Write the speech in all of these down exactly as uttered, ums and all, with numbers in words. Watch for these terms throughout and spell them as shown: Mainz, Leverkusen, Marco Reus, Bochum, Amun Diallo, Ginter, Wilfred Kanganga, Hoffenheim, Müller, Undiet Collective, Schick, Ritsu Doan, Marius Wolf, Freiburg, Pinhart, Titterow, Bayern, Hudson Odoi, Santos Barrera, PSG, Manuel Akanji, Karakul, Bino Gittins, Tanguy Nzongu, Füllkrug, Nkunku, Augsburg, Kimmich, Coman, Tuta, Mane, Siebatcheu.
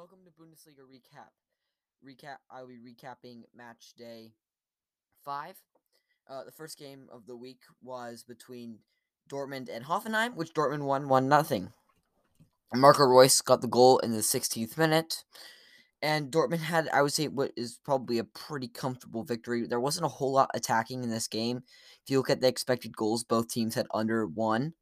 Welcome to Bundesliga Recap. Recap. I'll be recapping match day five. Uh, the first game of the week was between Dortmund and Hoffenheim, which Dortmund won one nothing. Marco Reus got the goal in the sixteenth minute, and Dortmund had, I would say, what is probably a pretty comfortable victory. There wasn't a whole lot attacking in this game. If you look at the expected goals, both teams had under one.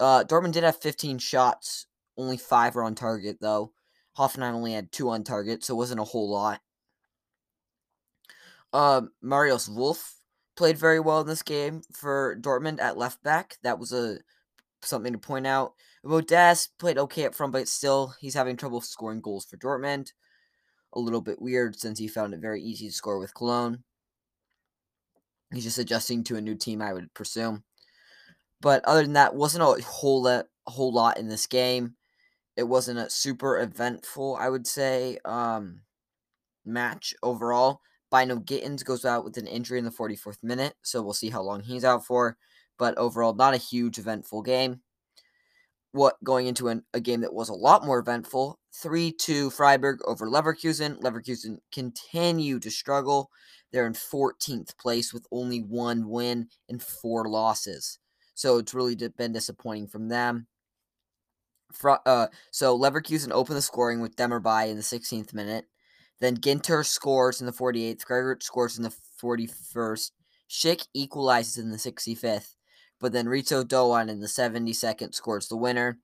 Uh, Dortmund did have fifteen shots. Only five were on target, though. Hoffenheim only had two on target, so it wasn't a whole lot. Uh, Marius Wolf played very well in this game for Dortmund at left back. That was a something to point out. Modest played okay up front, but still, he's having trouble scoring goals for Dortmund. A little bit weird, since he found it very easy to score with Cologne. He's just adjusting to a new team, I would presume. But other than that, wasn't a whole lot, a whole lot in this game. It wasn't a super eventful, I would say, um, match overall. Bino Gittins goes out with an injury in the forty-fourth minute, so we'll see how long he's out for. But overall, not a huge eventful game. What going into an, a game that was a lot more eventful, three two Freiburg over Leverkusen. Leverkusen continue to struggle. They're in fourteenth place with only one win and four losses. So it's really been disappointing from them. Uh, so Leverkusen opened the scoring with Demirbay in the sixteenth minute. Then Ginter scores in the forty-eighth. Freiburg scores in the forty-first. Schick equalizes in the sixty-fifth. But then Rizzo Doan in the seventy-second scores the winner.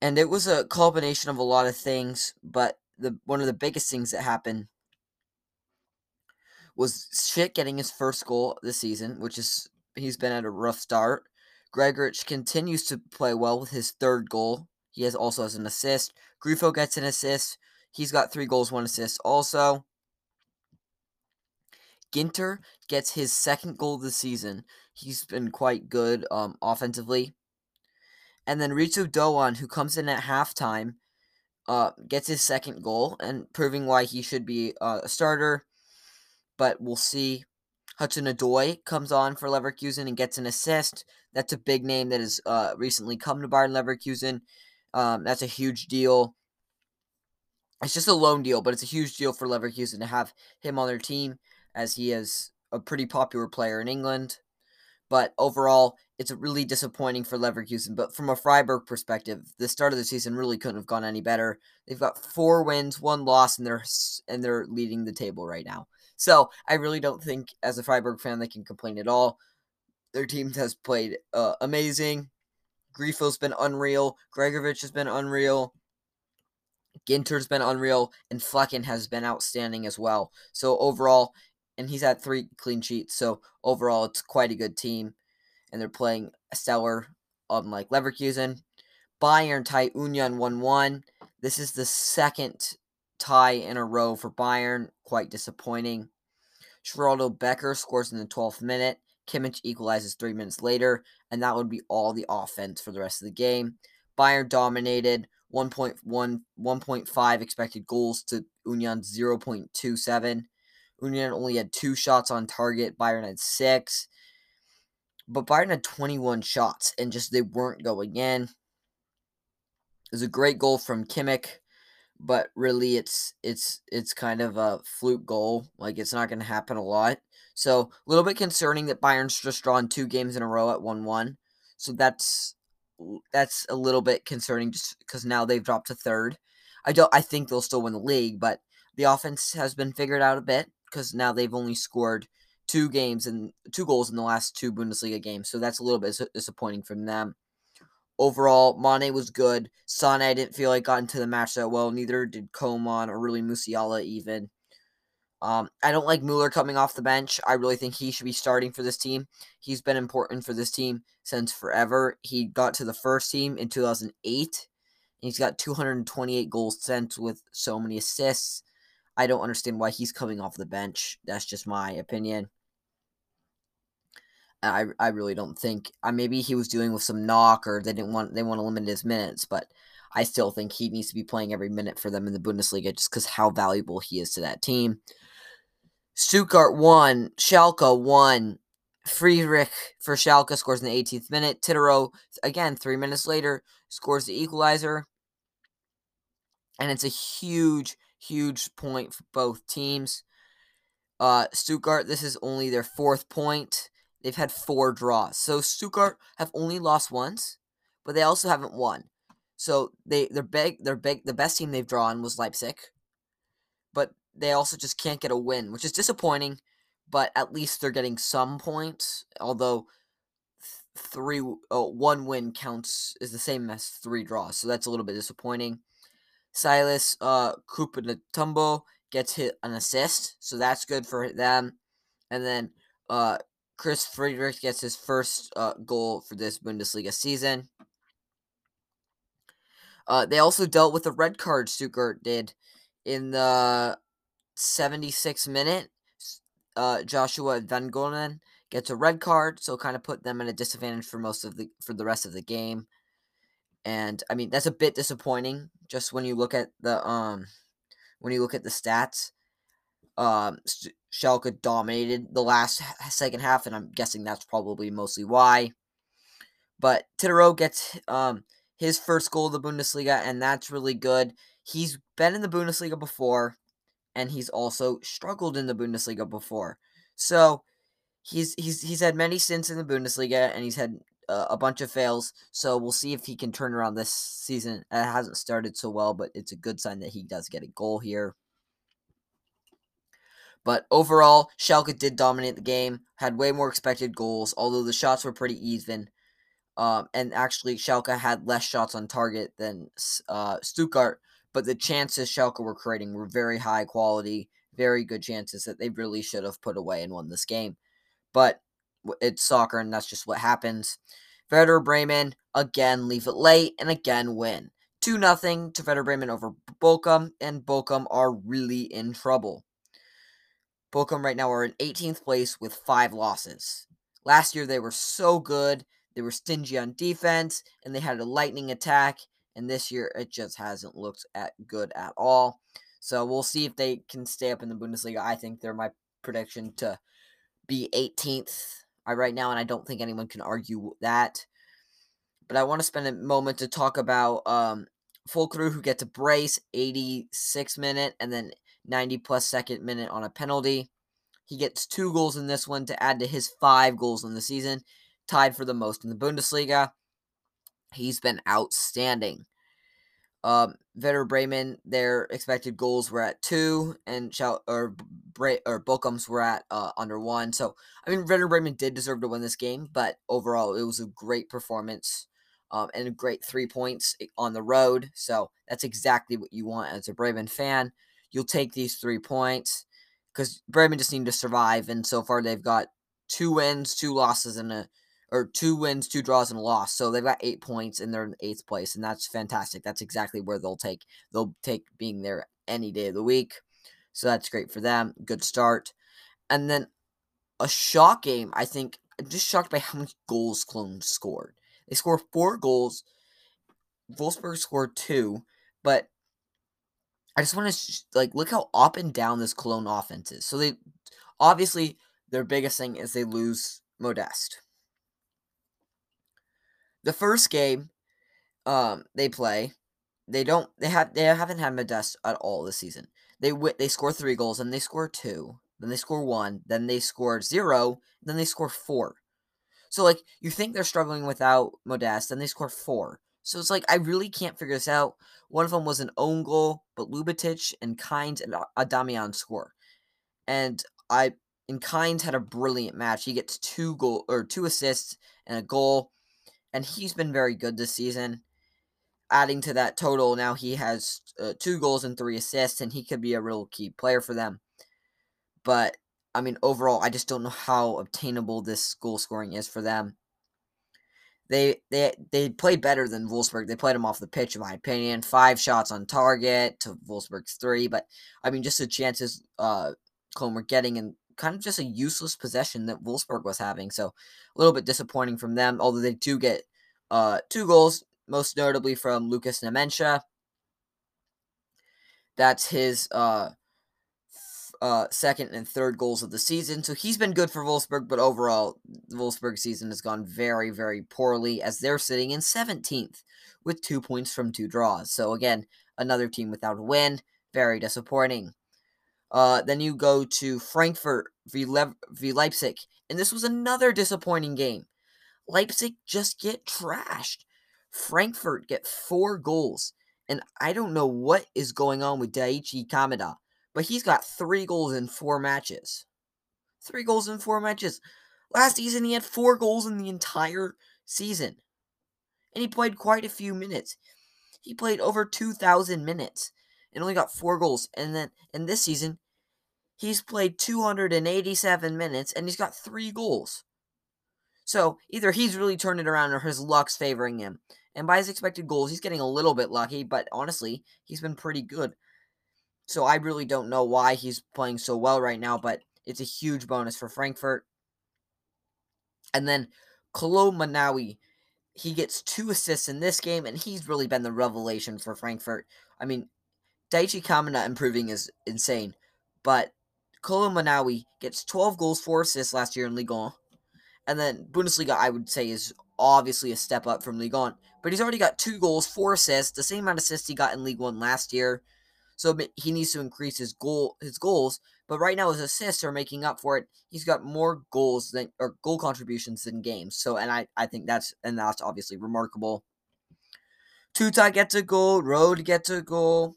And it was a culmination of a lot of things. But the one of the biggest things that happened was Schick getting his first goal this season, which is he's been at a rough start. Gregorich continues to play well with his third goal. He has also has an assist. Grifo gets an assist. He's got three goals, one assist also. Ginter gets his second goal of the season. He's been quite good um, offensively. And then Ritsu Doan, who comes in at halftime, uh, gets his second goal, and proving why he should be uh, a starter. But we'll see. Hudson Odoi comes on for Leverkusen and gets an assist. That's a big name that has uh, recently come to Bayern Leverkusen. Um, that's a huge deal. It's just a loan deal, but it's a huge deal for Leverkusen to have him on their team, as he is a pretty popular player in England. But overall, it's really disappointing for Leverkusen. But from a Freiburg perspective, the start of the season really couldn't have gone any better. They've got four wins, one loss, and they're and they're leading the table right now. So I really don't think, as a Freiburg fan, they can complain at all. Their team has played uh, amazing. Grifo's been unreal. Gregorich has been unreal. Ginter's been unreal. And Flecken has been outstanding as well. So overall, and he's had three clean sheets. So overall, it's quite a good team. And they're playing a stellar, unlike Leverkusen. Bayern tie Union one one. This is the second tie in a row for Bayern. Quite disappointing. Geraldo Becker scores in the twelfth minute. Kimmich equalizes three minutes later, and that would be all the offense for the rest of the game. Bayern dominated, one point one, one point five expected goals to Union's zero point two seven. Union only had two shots on target. Bayern had six. But Bayern had twenty-one shots, and just they weren't going in. It was a great goal from Kimmich. But really, it's it's it's kind of a fluke goal. Like, it's not going to happen a lot. So, a little bit concerning that Bayern's just drawn two games in a row at one one. So, that's that's a little bit concerning, just because now they've dropped to third. I don't. I think they'll still win the league, but the offense has been figured out a bit, because now they've only scored two games and two goals in the last two Bundesliga games. So, that's a little bit disappointing from them. Overall, Mane was good. Sané, I didn't feel like got into the match that well. Neither did Coman or really Musiala even. Um, I don't like Müller coming off the bench. I really think he should be starting for this team. He's been important for this team since forever. He got to the first team in two thousand eight. And he's got two hundred twenty-eight goals since with so many assists. I don't understand why he's coming off the bench. That's just my opinion. I, I really don't think uh, maybe he was dealing with some knock, or they didn't want they want to limit his minutes, but I still think he needs to be playing every minute for them in the Bundesliga, just because how valuable he is to that team. Stuttgart won, Schalke won. Friedrich for Schalke scores in the eighteenth minute. Titero again three minutes later scores the equalizer. And it's a huge, huge point for both teams. Uh, Stuttgart, this is only their fourth point. They've had four draws. So Stuttgart have only lost once, but they also haven't won. So they, they're big, they're big, the best team they've drawn was Leipzig. But they also just can't get a win, which is disappointing. But at least they're getting some points, although three, oh, one win counts is the same as three draws. So that's a little bit disappointing. Silas uh, Kupanatumbo gets hit an assist, so that's good for them. And then uh, Chris Friedrich gets his first uh, goal for this Bundesliga season. Uh, they also dealt with the red card Stuttgart did in the seventy-sixth minute. Uh, Joshua Van Golen gets a red card, so kind of put them at a disadvantage for most of the for the rest of the game. And I mean, that's a bit disappointing. Just when you look at the um, when you look at the stats, um, Schalke dominated the last second half, and I'm guessing that's probably mostly why. But Titterow gets um his first goal of the Bundesliga, and that's really good. He's been in the Bundesliga before, and he's also struggled in the Bundesliga before. So he's he's he's had many stints in the Bundesliga, and he's had uh, a bunch of fails. So we'll see if he can turn around this season. It hasn't started so well, but it's a good sign that he does get a goal here. But overall, Schalke did dominate the game, had way more expected goals, although the shots were pretty even. Um, and actually, Schalke had less shots on target than uh, Stuttgart, but the chances Schalke were creating were very high quality, very good chances that they really should have put away and won this game. But it's soccer, and that's just what happens. Werder Bremen, again, leave it late, and again, win. two nothing to Werder Bremen over Bochum, and Bochum are really in trouble. Bochum right now are in eighteenth place with five losses. Last year, they were so good. They were stingy on defense, and they had a lightning attack. And this year, it just hasn't looked at good at all. So we'll see if they can stay up in the Bundesliga. I think they're my prediction to be eighteenth right now, and I don't think anyone can argue that. But I want to spend a moment to talk about um, Füllkrug, who gets a brace, eighty-sixth minute, and then ninety-plus second minute on a penalty. He gets two goals in this one to add to his five goals in the season, tied for the most in the Bundesliga. He's been outstanding. Um, Werder Bremen, their expected goals were at two, and Schal- or Bre- or Bochum's were at uh, under one. So, I mean, Werder Bremen did deserve to win this game, but overall, it was a great performance um, and a great three points on the road. So, that's exactly what you want as a Bremen fan. You'll take these three points because Bremen just need to survive, and so far they've got two wins, two losses, and a or two wins, two draws, and a loss. So they've got eight points, and they're in eighth place, and that's fantastic. That's exactly where they'll take. They'll take being there any day of the week. So that's great for them. Good start. And then a shock game, I think. I'm just shocked by how many goals Cologne scored. They scored four goals. Wolfsburg scored two. But I just want to, like, look how up and down this Cologne offense is. So they, obviously, their biggest thing is they lose Modeste. The first game um, they play, they don't they have they haven't had Modeste at all this season. They w- they score three goals, and they score two, then they score one, then they score zero, then they score four. So like you think they're struggling without Modeste, then they score four. So it's like I really can't figure this out. One of them was an own goal, but Lubitsch and Kainz and Adamian score, and I and Kainz had a brilliant match. He gets two goal or two assists and a goal. And he's been very good this season. Adding to that total, now he has uh, two goals and three assists, and he could be a real key player for them. But, I mean, overall, I just don't know how obtainable this goal scoring is for them. They they they played better than Wolfsburg. They played them off the pitch, in my opinion. Five shots on target to Wolfsburg's three. But, I mean, just the chances uh, Cologne were getting and kind of just a useless possession that Wolfsburg was having. So a little bit disappointing from them, although they do get uh, two goals, most notably from Lucas Nemensha. That's his uh, f- uh, second and third goals of the season. So he's been good for Wolfsburg, but overall, the Wolfsburg season has gone very, very poorly as they're sitting in seventeenth with two points from two draws. So again, another team without a win. Very disappointing. Uh, then you go to Frankfurt v, Le- v Leipzig, and this was another disappointing game. Leipzig just get trashed. Frankfurt get four goals, and I don't know what is going on with Daichi Kamada, but he's got three goals in four matches. Three goals in four matches. Last season, he had four goals in the entire season, and he played quite a few minutes. He played over two thousand minutes and only got four goals, and then in this season, he's played two hundred eighty-seven minutes, and he's got three goals. So, either he's really turned it around or his luck's favoring him. And by his expected goals, he's getting a little bit lucky, but honestly, he's been pretty good. So, I really don't know why he's playing so well right now, but it's a huge bonus for Frankfurt. And then, Kolo Muani, he gets two assists in this game, and he's really been the revelation for Frankfurt. I mean, Daichi Kamada improving is insane, but Kolo Muani gets twelve goals, four assists last year in Ligue one. And then Bundesliga, I would say, is obviously a step up from Ligue one. But he's already got two goals, four assists, the same amount of assists he got in Ligue one last year. So he needs to increase his goal, his goals. But right now his assists are making up for it. He's got more goals than or goal contributions than games. So and I, I think that's and that's obviously remarkable. Tuta gets a goal, Rode gets a goal,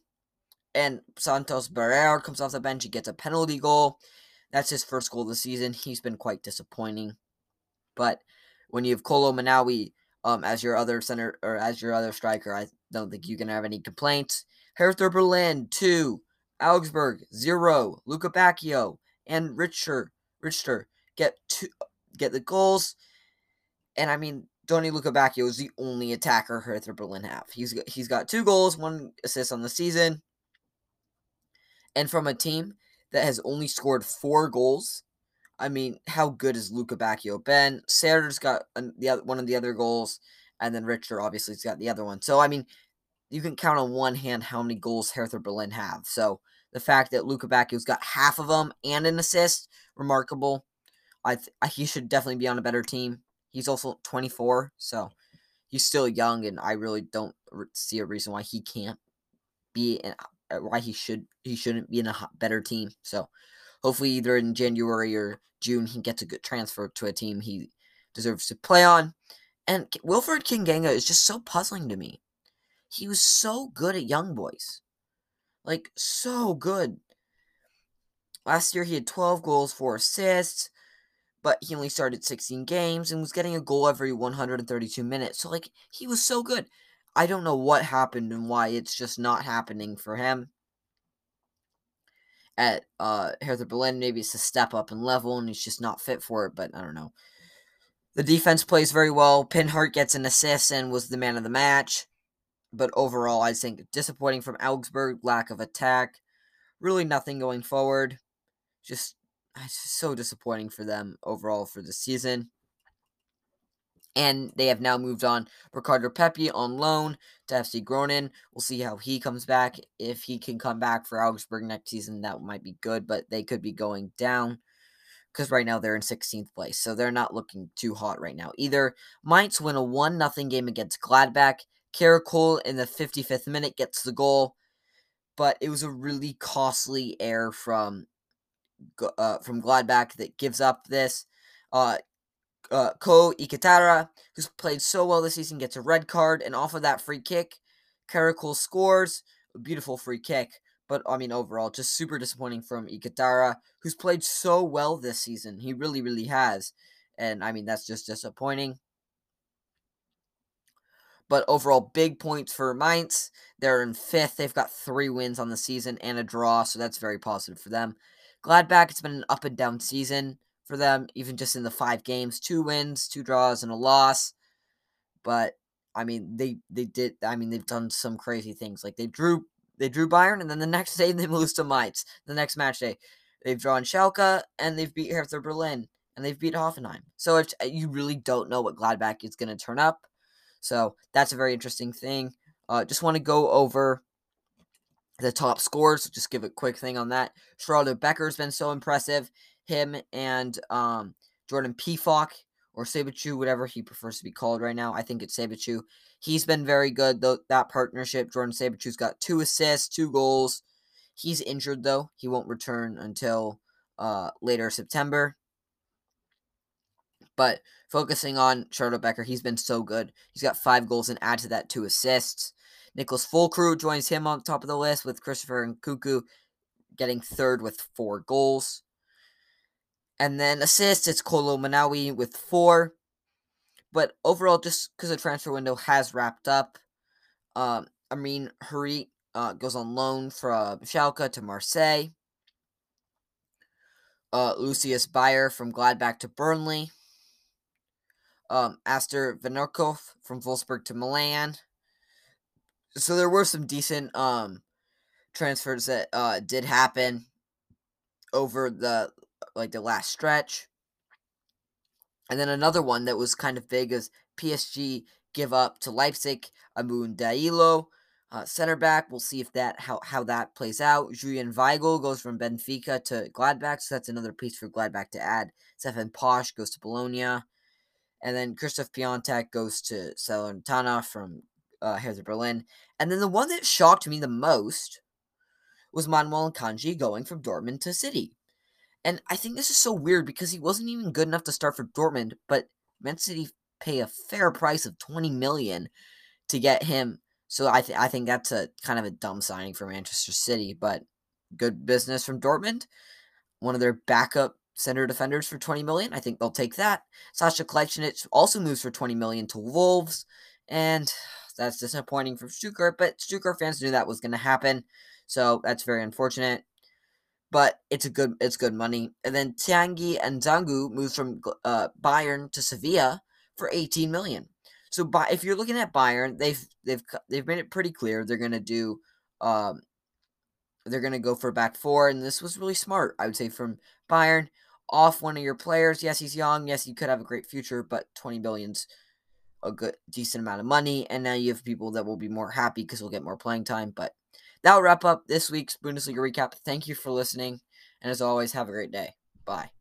and Santos Barrera comes off the bench. He gets a penalty goal. That's his first goal of the season. He's been quite disappointing. But when you have Kolo Muani um, as your other center or as your other striker, I don't think you can have any complaints. Hertha Berlin two, Augsburg zero, Luka Bakic and Richter Richter get two get the goals, and I mean Donny Luka Bakic is the only attacker Hertha Berlin have. He's he's got two goals, one assist on the season, and from a team that has only scored four goals. I mean, how good has Luka Bakic been? Serder's got the other, one of the other goals, and then Richter obviously has got the other one. So, I mean, you can count on one hand how many goals Hertha Berlin have. So, the fact that Luka Bakio's got half of them and an assist, remarkable. I, th- I He should definitely be on a better team. He's also twenty-four, so he's still young, and I really don't see a reason why he can't be, in, why he should he shouldn't be in a better team. So, hopefully, either in January or June, he gets a good transfer to a team he deserves to play on. And Wilfred Kanganga is just so puzzling to me. He was so good at Young Boys. Like, so good. Last year, he had twelve goals, four assists, but he only started sixteen games and was getting a goal every one hundred thirty-two minutes. So, like, he was so good. I don't know what happened and why it's just not happening for him. At uh, Hertha Berlin, maybe it's a step up in level, and he's just not fit for it, but I don't know. The defense plays very well. Pinhart gets an assist and was the man of the match. But overall, I think disappointing from Augsburg, lack of attack. Really nothing going forward. Just, it's just so disappointing for them overall for the season. And they have now moved on Ricardo Pepi on loan to F C Groningen. We'll see how he comes back. If he can come back for Augsburg next season, that might be good. But they could be going down because right now they're in sixteenth place. So they're not looking too hot right now. Either Mainz win a one nothing game against Gladbach. Karakul in the fifty-fifth minute gets the goal. But it was a really costly error from, uh, from Gladbach that gives up this. Uh... Uh, Ko Iketara, who's played so well this season, gets a red card, and off of that free kick, Karakul scores. A beautiful free kick, but I mean, overall, just super disappointing from Iketara, who's played so well this season. He really, really has, and I mean, that's just disappointing. But overall, big points for Mainz. They're in fifth. They've got three wins on the season and a draw, so that's very positive for them. Gladbach, it's been an up and down season for them, even just in the five games, two wins, two draws, and a loss. But I mean, they they did. I mean, they've done some crazy things. Like they drew, they drew Bayern, and then the next day they lose to Mainz. The next match day, they've drawn Schalke, and they've beat Hertha Berlin, and they've beat Hoffenheim. So it's, you really don't know what Gladbach is going to turn up. So that's a very interesting thing. Uh, just want to go over the top scores. So just give a quick thing on that. Schroeder Becker's been so impressive. Him and um, Jordan Pifok or Siebatcheu, whatever he prefers to be called right now. I think it's Siebatcheu. He's been very good, though, that partnership. Jordan Siebatcheu's got two assists, two goals. He's injured, though. He won't return until uh, later September. But focusing on Charlotte Becker, he's been so good. He's got five goals and add to that two assists. Nicholas Füllkrug joins him on top of the list with Christopher and Nkunku getting third with four goals. And then assists, it's Kolo Muani with four. But overall, just because the transfer window has wrapped up, um, Amin Harit uh, goes on loan from Schalke to Marseille. Uh, Lucius Beyer from Gladbach to Burnley. Um, Aster Vanokov from Wolfsburg to Milan. So there were some decent um, transfers that uh, did happen over the like the last stretch. And then another one that was kind of big is P S G give up to Leipzig Amun Diallo, uh, center back. We'll see if that how, how that plays out. Julian Weigl goes from Benfica to Gladbach, so that's another piece for Gladbach to add. Stefan Posch goes to Bologna. And then Krzysztof Piontek goes to Salernitana from uh, Hertha Berlin. And then the one that shocked me the most was Manuel Akanji going from Dortmund to City. And I think this is so weird because he wasn't even good enough to start for Dortmund, but Man City pay a fair price of twenty million dollars to get him. So I, th- I think that's a kind of a dumb signing for Manchester City, but good business from Dortmund. One of their backup center defenders for twenty million dollars. I think they'll take that. Sasha Klecinic also moves for twenty million dollars to Wolves, and that's disappointing for Stuttgart, but Stuttgart fans knew that was going to happen, so that's very unfortunate, but it's a good it's good money. And then Tanguy Nzongu moves from uh, Bayern to Sevilla for eighteen million dollars. So by, if you're looking at Bayern, they've they've they've made it pretty clear they're going to do um, they're going to go for back four, and this was really smart, I would say, from Bayern. Off one of your players. Yes, he's young. Yes, he could have a great future, but twenty billion's a good decent amount of money, and now you have people that will be more happy because we'll get more playing time. But that'll wrap up this week's Bundesliga recap. Thank you for listening, and as always, have a great day. Bye.